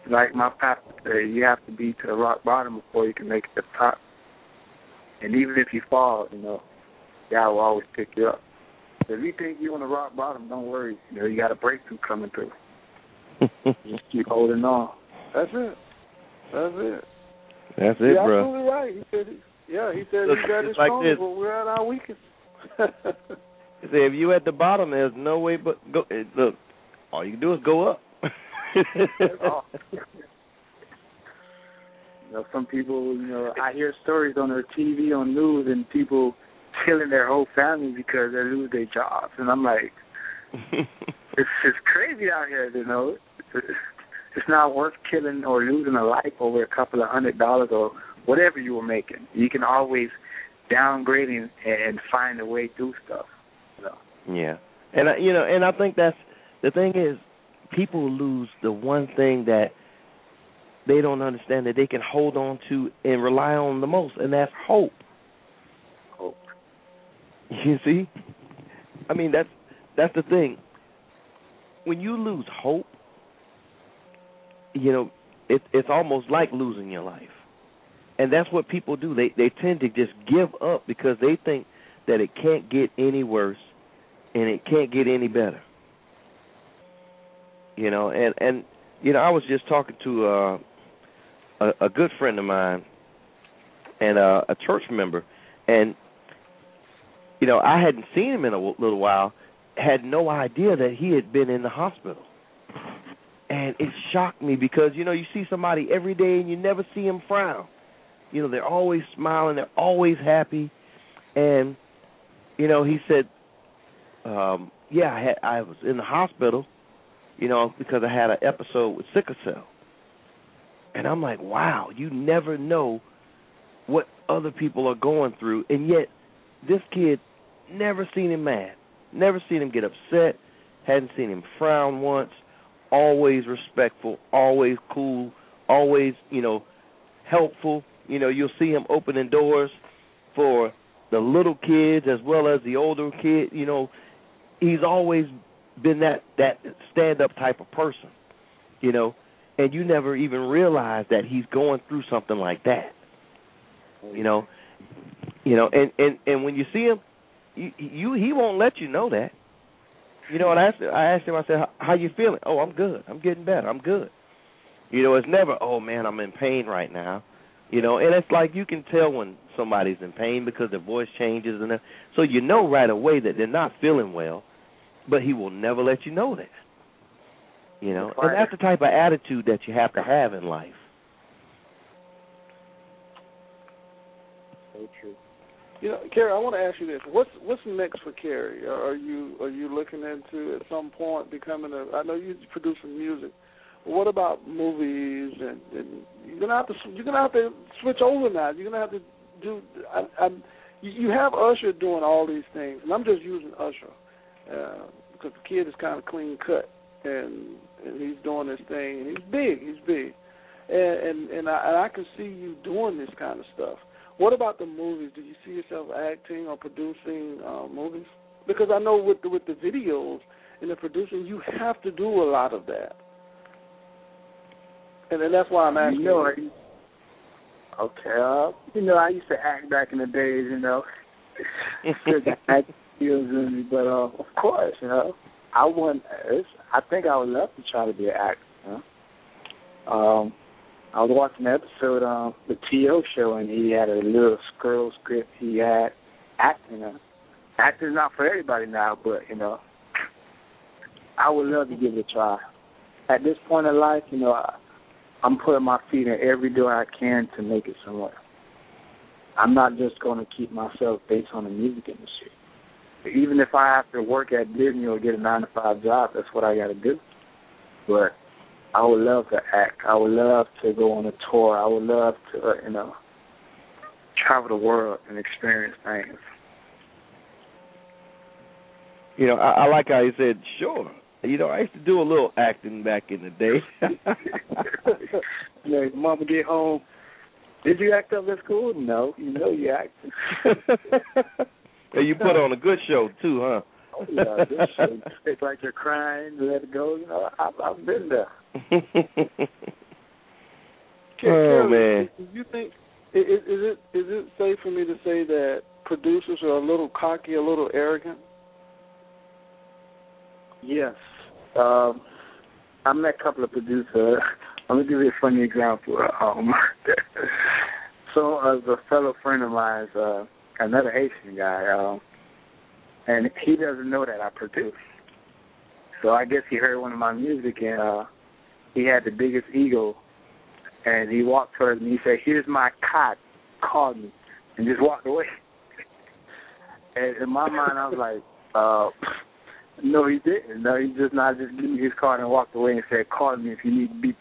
Like my papa said, you have to be to the rock bottom before you can make it to the top. And even if you fall, you know, God will always pick you up. If you think you're on the rock bottom, don't worry. You know, you got a breakthrough coming through. Just keep holding on. That's it. That's it. That's it, You're bro. Absolutely right. He said, yeah, he said he got his phone, but we're at our weakest. If you're at the bottom, there's no way but go. Look, all you can do is go up. That's all. You know, some people, you know, I hear stories on their T V, on news, and people killing their whole family because they lose their jobs. And I'm like, it's it's crazy out here, you know. It's not worth killing or losing a life over a couple of hundred dollars or whatever you were making. You can always downgrade and, and find a way through stuff. So. Yeah. And, I, you know, and I think that's the thing is people lose the one thing that they don't understand that they can hold on to and rely on the most, and that's hope. Hope. You see? I mean, that's that's the thing. When you lose hope, you know, it, it's almost like losing your life. And that's what people do. They they tend to just give up because they think that it can't get any worse and it can't get any better. You know, and, and you know, I was just talking to uh, a, a good friend of mine and uh, a church member, and, you know, I hadn't seen him in a little while, had no idea that he had been in the hospital. And it shocked me because, you know, you see somebody every day and you never see them frown. You know, they're always smiling. They're always happy. And, you know, he said, um, yeah, I, had, I was in the hospital, you know, because I had an episode with sickle cell. And I'm like, wow, you never know what other people are going through. And yet this kid, never seen him mad, never seen him get upset, hadn't seen him frown once. Always respectful, always cool, always, you know, helpful. You know, you'll see him opening doors for the little kids as well as the older kid. You know, he's always been that, that stand-up type of person, you know, and you never even realize that he's going through something like that, you know. You know, and, and, and when you see him, you, you he won't let you know that. You know, and I asked, I asked him, I said, how you feeling? Oh, I'm good. I'm getting better. I'm good. You know, it's never, oh, man, I'm in pain right now. You know, and it's like you can tell when somebody's in pain because their voice changes. And so you know right away that they're not feeling well, but he will never let you know that. You know, and that's the type of attitude that you have to have in life. So true. You know, Kerry, I want to ask you this: What's what's next for Kerry? Are you are you looking into at some point becoming a? I know you're producing music. What about movies? And, and you're gonna have to you're gonna have to switch over now. You're gonna have to do. I, I, you have Usher doing all these things, and I'm just using Usher uh, because the kid is kind of clean cut, and and he's doing this thing, and he's big, he's big, and and, and, I, and I can see you doing this kind of stuff. What about the movies? Do you see yourself acting or producing uh, movies? Because I know with the, with the videos and the producing, you have to do a lot of that. And then that's why I'm asking. You know, you. Okay. Uh, you know, I used to act back in the days, you know. act feels in me, but uh, of course, you know, I wouldn't, it's, I think I would love to try to be an actor, you know? Um. I was watching an episode on um, the T O show, and he had a little scroll script. He had acting. You know. Acting's not for everybody now, but, you know, I would love to give it a try. At this point in life, you know, I, I'm putting my feet in every door I can to make it somewhere. I'm not just going to keep myself based on the music industry. Even if I have to work at Disney or get a nine to five job, that's what I got to do. But I would love to act. I would love to go on a tour. I would love to, uh, you know, travel the world and experience things. You know, I, I like how you said, sure. You know, I used to do a little acting back in the day. You know, mama get home, did you act up at school? No. You know you acted. And you put on a good show, too, huh? Oh, yeah, this shit. It's like you're crying, let it go. You know, I've, I've been there. Oh, man. Do you think, is it is it safe for me to say that producers are a little cocky, a little arrogant? Yes. Um, I met a couple of producers. Let me give you a funny example. Um, so, as uh, a fellow friend of mine, uh, another Haitian guy, um, and he doesn't know that I produce. So I guess he heard one of my music, and uh, He had the biggest ego, and he walked towards me. He said, "Here's my cot. Call me," and just walked away. And in my mind, I was like, uh, "No, he didn't. No, he just not just gave me his card and walked away and said, 'Call me if you need to be.'"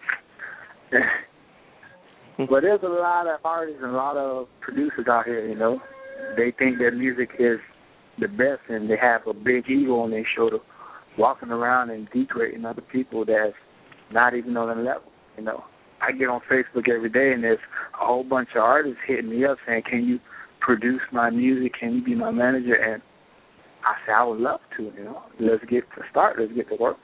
But there's a lot of artists and a lot of producers out here, you know. They think their music is the best, and they have a big ego on their shoulder, walking around and degrading other people that's not even on the level, you know. I get on Facebook every day, and there's a whole bunch of artists hitting me up saying, "Can you produce my music? Can you be my manager?" And I say, I would love to, you know. Let's get to start. Let's get to work.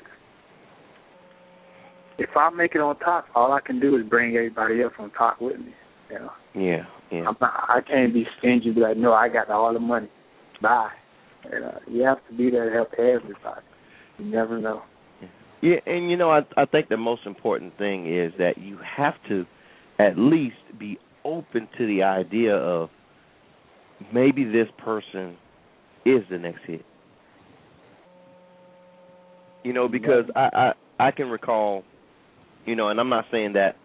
If I make it on top, all I can do is bring everybody else on top with me, you know. Yeah, yeah. I'm not, I can't be stingy, be like, "No, I got all the money. Bye." You know, you have to be there to help everybody. You never know. Yeah, and, you know, I, I think the most important thing is that you have to at least be open to the idea of maybe this person is the next hit. You know, because I, I, I can recall, you know, and I'm not saying that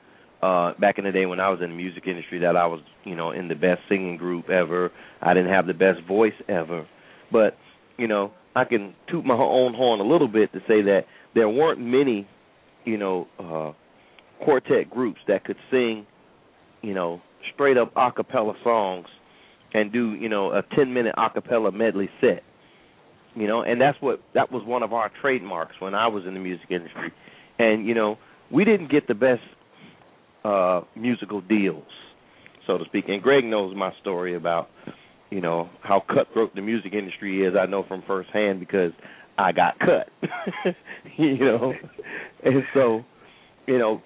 uh, back in the day when I was in the music industry that I was, you know, in the best singing group ever. I didn't have the best voice ever. But, you know, I can toot my own horn a little bit to say that there weren't many, you know, uh, quartet groups that could sing, you know, straight up a cappella songs and do, you know, a ten minute a cappella medley set. You know, and that's what that was one of our trademarks when I was in the music industry. And, you know, we didn't get the best uh, musical deals, so to speak. And Greg knows my story about, you know, how cutthroat the music industry is. I know from firsthand because I got cut, you know. And so, you know,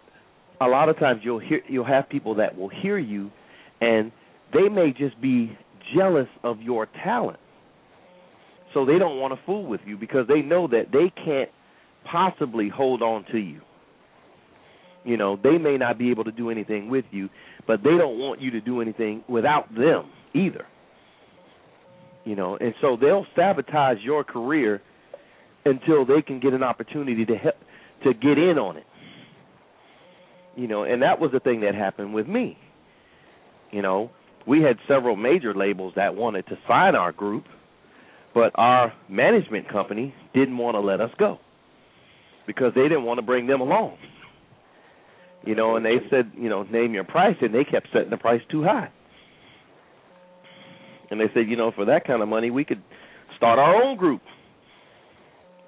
a lot of times you'll hear, you'll have people that will hear you, and they may just be jealous of your talent. So they don't want to fool with you because they know that they can't possibly hold on to you. You know, they may not be able to do anything with you, but they don't want you to do anything without them either. You know, and so they'll sabotage your career until they can get an opportunity to help, to get in on it. You know, and that was the thing that happened with me. You know, we had several major labels that wanted to sign our group, but our management company didn't want to let us go because they didn't want to bring them along. You know, and they said, you know, name your price, and they kept setting the price too high. And they said, you know, for that kind of money, we could start our own group,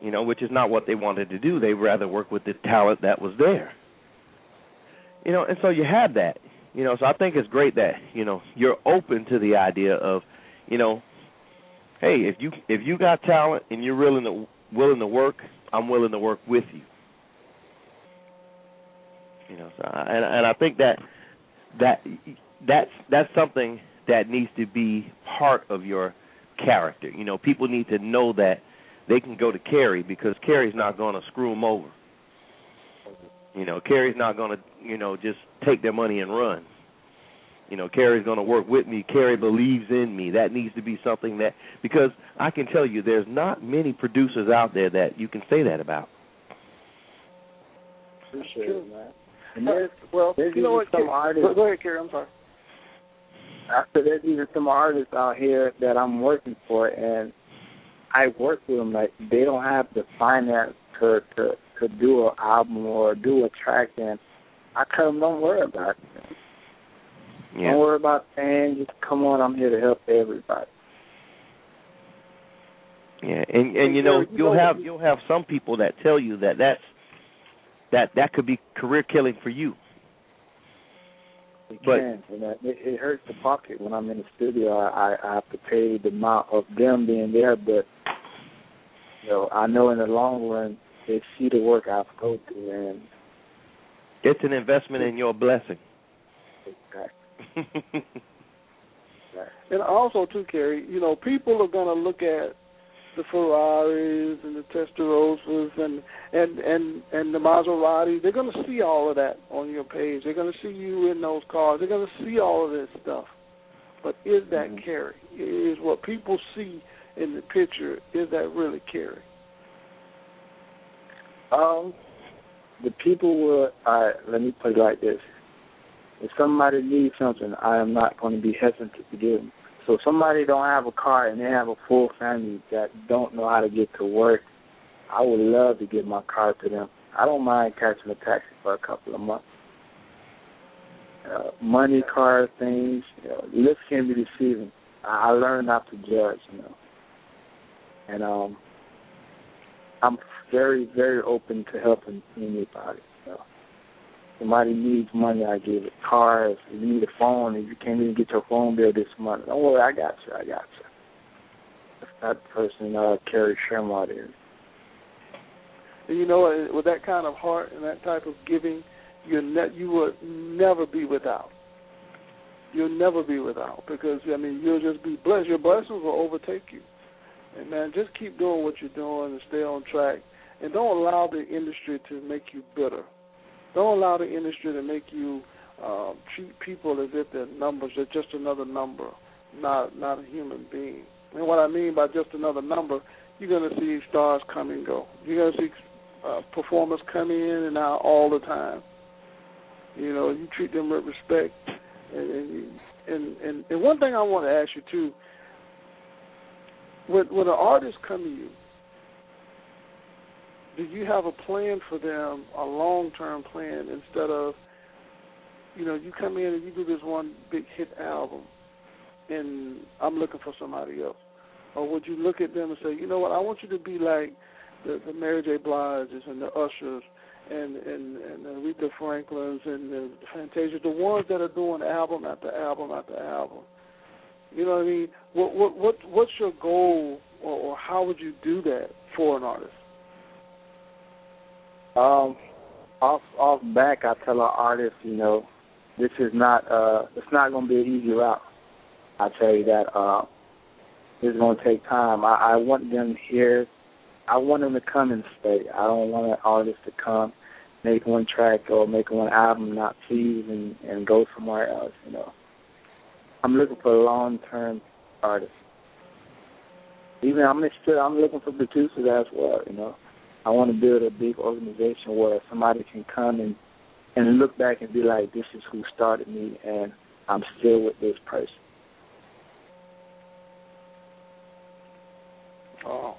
you know, which is not what they wanted to do. They'd rather work with the talent that was there. You know, and so you had that. You know, so I think it's great that, you know, you're open to the idea of, you know, hey, if you if you got talent and you're willing to, willing to work, I'm willing to work with you. You know, so I, and, and I think that that that's that's something that needs to be part of your character. You know, people need to know that they can go to Kerry because Kerry's not going to screw them over. You know, Kerry's not going to, you know, just take their money and run. You know, Kerry's going to work with me. Kerry believes in me. That needs to be something that, because I can tell you there's not many producers out there that you can say that about. Appreciate it, man. And there's, well, there's you know what, some artists. Go ahead, Kerry, I'm sorry. I said there's even some artists out here that I'm working for, and I work with them. Like, they don't have the finance to to, to do an album or do a track, and I tell them, don't worry about it. Yeah. Don't worry about saying, just come on, I'm here to help everybody. Yeah, and, and you know, you'll have you'll have some people that tell you that that's, that, that could be career killing for you. It but, can, you know, it, it hurts the pocket when I'm in the studio. I, I have to pay the amount of them being there, but you know, I know in the long run they see the work I've go through, and it's an investment in your blessing. Exactly. And also too, Kerry, you know, people are gonna look at the Ferraris and the Testarosas and, and, and, and the Maseratis. They're going to see all of that on your page. They're going to see you in those cars. They're going to see all of this stuff. But is that mm-hmm. Kerry? Is what people see in the picture, is that really Kerry? Um, the people will, all right, let me put it like this. If somebody needs something, I am not going to be hesitant to give them. So if somebody don't have a car and they have a full family that don't know how to get to work, I would love to give my car to them. I don't mind catching a taxi for a couple of months. Uh, money, car, things, you know, looks can be deceiving. I, I learned not to judge, you know. And um, I'm very, very open to helping anybody, you know. Somebody needs money, I give it. Cars, if you need a phone, if you can't even get your phone bill this month, don't worry, I got you, I got you. That's not the person uh, Kerry Chéremont is. And you know, with that kind of heart and that type of giving, you're ne- you will never be without. You'll never be without because, I mean, you'll just be blessed. Your blessings will overtake you. And, man, just keep doing what you're doing and stay on track. And don't allow the industry to make you bitter. Don't allow the industry to make you uh, treat people as if they're numbers. They're just another number, not not a human being. And what I mean by just another number, you're going to see stars come and go. You're going to see uh, performers come in and out all the time. You know, you treat them with respect. And and, and, and one thing I want to ask you, too, when, when an artist comes to you, do you have a plan for them, a long-term plan, instead of, you know, you come in and you do this one big hit album and I'm looking for somebody else? Or would you look at them and say, you know what, I want you to be like the, the Mary J. Blige's and the Ushers and, and, and the Aretha Franklins and the Fantasias, the ones that are doing album after album after album? You know what I mean? What, what, what what's your goal, or, or how would you do that for an artist? Um, off off back, I tell our artists, you know, this is not uh, it's not going to be an easy route. I tell you that uh, it's going to take time. I, I want them here. I want them to come and stay. I don't want an artist to come, make one track or make one album, not please, and, and go somewhere else. You know, I'm looking for long term artists. Even I'm still I'm looking for producers as well. You know. I want to build a big organization where somebody can come and, and look back and be like, this is who started me, and I'm still with this person. Oh.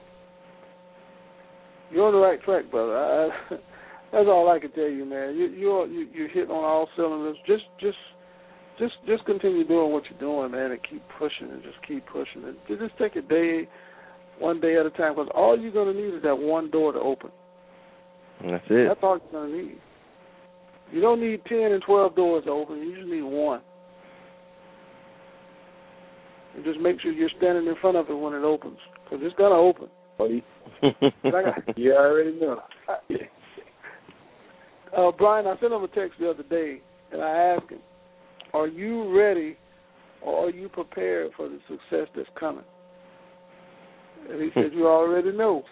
You're on the right track, brother. I, that's all I can tell you, man. You, you're you, you're hitting on all cylinders. Just just just just continue doing what you're doing, man, and keep pushing and just keep pushing. And just take a day, one day at a time, because all you're going to need is that one door to open. And that's it. That's all you're going to need. You don't need ten and twelve doors to open. You just need one. And just make sure you're standing in front of it when it opens, because it's going to open. You already know. uh, Brian, I sent him a text the other day, and I asked him, are you ready or are you prepared for the success that's coming? And he said, you already know.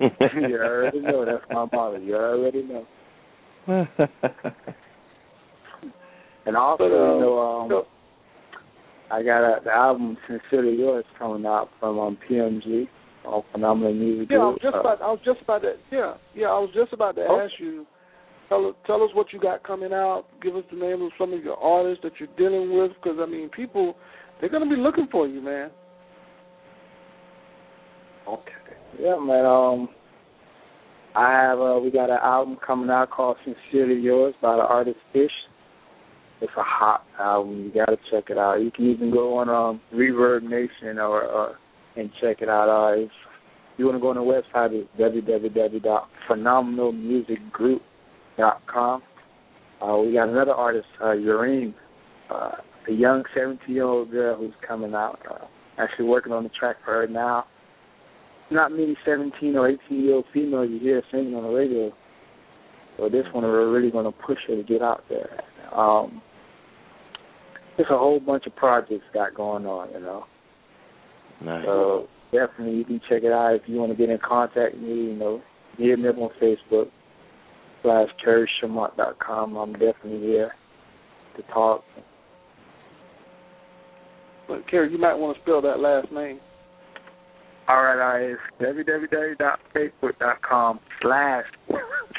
You already know. That's my motto. You already know. And also, but, um, you know, um, no. I got a, the album Sincerely Yours coming out from um, P M G, on Phenomenal Music Group. Yeah, I was just about, I was just about to, yeah, yeah, I was just about to oh. ask you, tell, tell us what you got coming out. Give us the name of some of your artists that you're dealing with, because, I mean, people, they're going to be looking for you, man. Okay. Yeah, man. Um, I have. Uh, we got an album coming out called "Sincerely Yours" by the artist Fish. It's a hot album. You gotta check it out. You can even go on um, Reverb Nation or, or and check it out. Uh, if you wanna go on the website, it's w w w dot phenomenal music group dot com. Uh, we got another artist, uh, Yurin, uh, a young seventeen-year-old girl who's coming out. Uh, actually working on the track for her now. Not many seventeen- or eighteen-year-old females you hear singing on the radio. So this one, we're really going to push her to get out there. Um, there's a whole bunch of projects got going on, you know. Nice. So definitely you can check it out if you want to get in contact with me, you know. Hit me up on Facebook, slash kerry chéremont dot com. I'm definitely here to talk. But, Kerry, you might want to spell that last name. All right, all right, it's w w w dot facebook dot com slash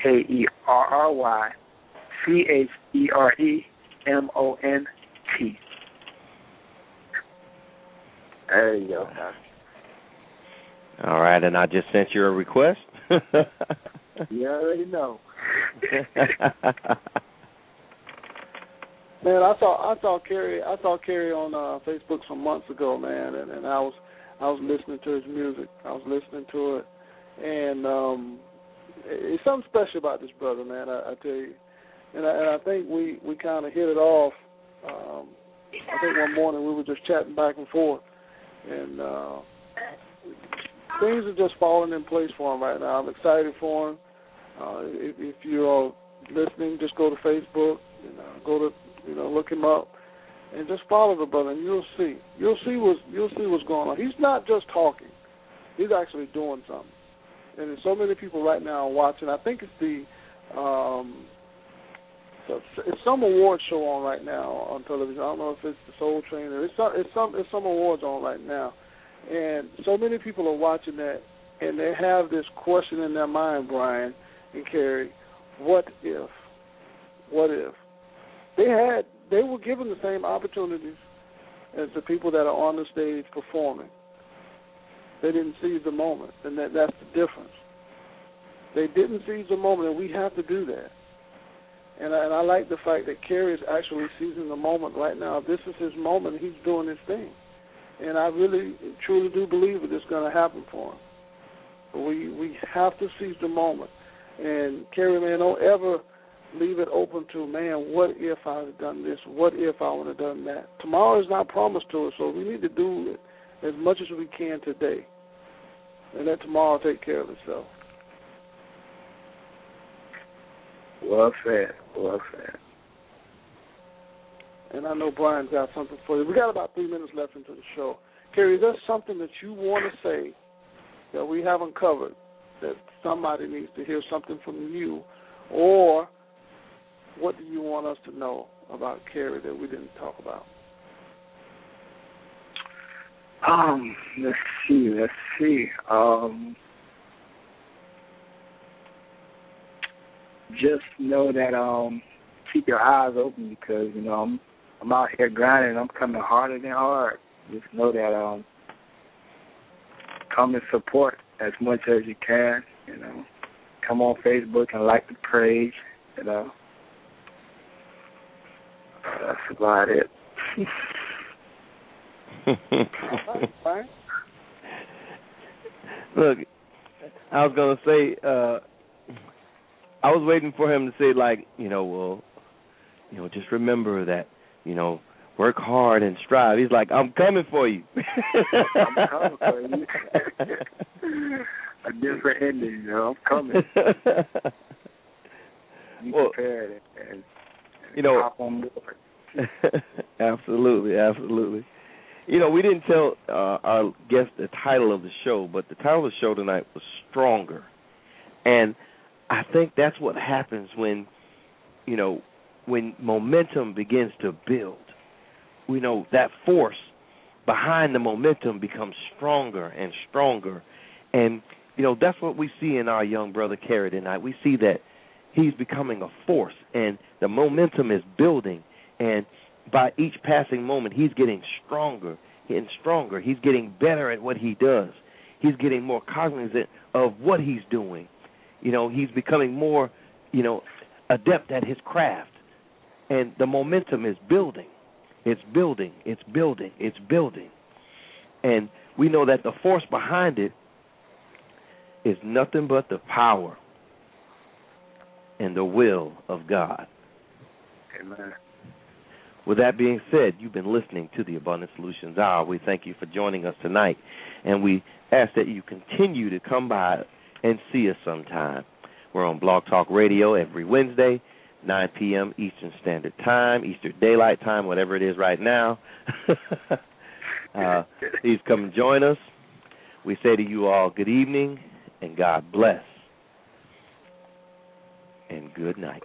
K E R R Y C H E R E M O N T. There you go. All right, and I just sent you a request. You already know. Man, I saw I saw Kerry I saw Kerry on uh, Facebook some months ago, man, and, and I was I was listening to his music. I was listening to it, and um, it's something special about this brother, man. I, I tell you, and I, and I think we, we kind of hit it off. Um, I think one morning we were just chatting back and forth, and uh, things are just falling in place for him right now. I'm excited for him. Uh, if, if you're listening, just go to Facebook, you know, go to you know, look him up, and just follow the brother, and you'll see. You'll see what's, you'll see what's going on. He's not just talking. He's actually doing something. And there's so many people right now watching. I think it's the um, it's some award show on right now on television. I don't know if it's the Soul Train or it's some, it's some, it's some awards on right now. And so many people are watching that, and they have this question in their mind, Brian and Kerry, what if? What if? They had, they were given the same opportunities as the people that are on the stage performing. They didn't seize the moment, and that, that's the difference. They didn't seize the moment, and we have to do that. And I, and I like the fact that Kerry is actually seizing the moment right now. This is his moment. He's doing his thing. And I really, truly do believe that it's going to happen for him. But we, we have to seize the moment. And Kerry, man, don't ever leave it open to, man, what if I would have done this? What if I would have done that? Tomorrow is not promised to us, so we need to do it as much as we can today. And let tomorrow take care of itself. Well said. Well said. And I know Brian's got something for you. We got about three minutes left into the show. Kerry, is there something that you want to say that we haven't covered, that somebody needs to hear something from you, or what do you want us to know about Kerry that we didn't talk about? Um, let's see, let's see. Um, just know that um, keep your eyes open, because you know I'm, I'm out here grinding. I'm coming harder than hard. Just know that um, come and support as much as you can. You know, come on Facebook and like the page. You know. That's about it. Look, I was gonna say, uh, I was waiting for him to say, like, you know, well, you know, just remember that, you know, work hard and strive. He's like, I'm coming for you. I'm coming for you. A different ending, you know. I'm coming. You well, prepared it and, and you know, hop on board. Absolutely, absolutely. You know, we didn't tell uh, our guest the title of the show, but the title of the show tonight was Stronger. And I think that's what happens when, you know, when momentum begins to build. You know, that force behind the momentum becomes stronger and stronger. And, you know, that's what we see in our young brother Kerry tonight. We see that he's becoming a force, and the momentum is building. And by each passing moment, he's getting stronger and stronger. He's getting better at what he does. He's getting more cognizant of what he's doing. You know, he's becoming more, you know, adept at his craft. And the momentum is building. It's building. It's building. It's building. And we know that the force behind it is nothing but the power and the will of God. Amen. With that being said, you've been listening to the Abundant Solutions Hour. We thank you for joining us tonight, and we ask that you continue to come by and see us sometime. We're on Blog Talk Radio every Wednesday, nine p.m. Eastern Standard Time, Eastern Daylight Time, whatever it is right now. uh, please come and join us. We say to you all good evening, and God bless, and good night.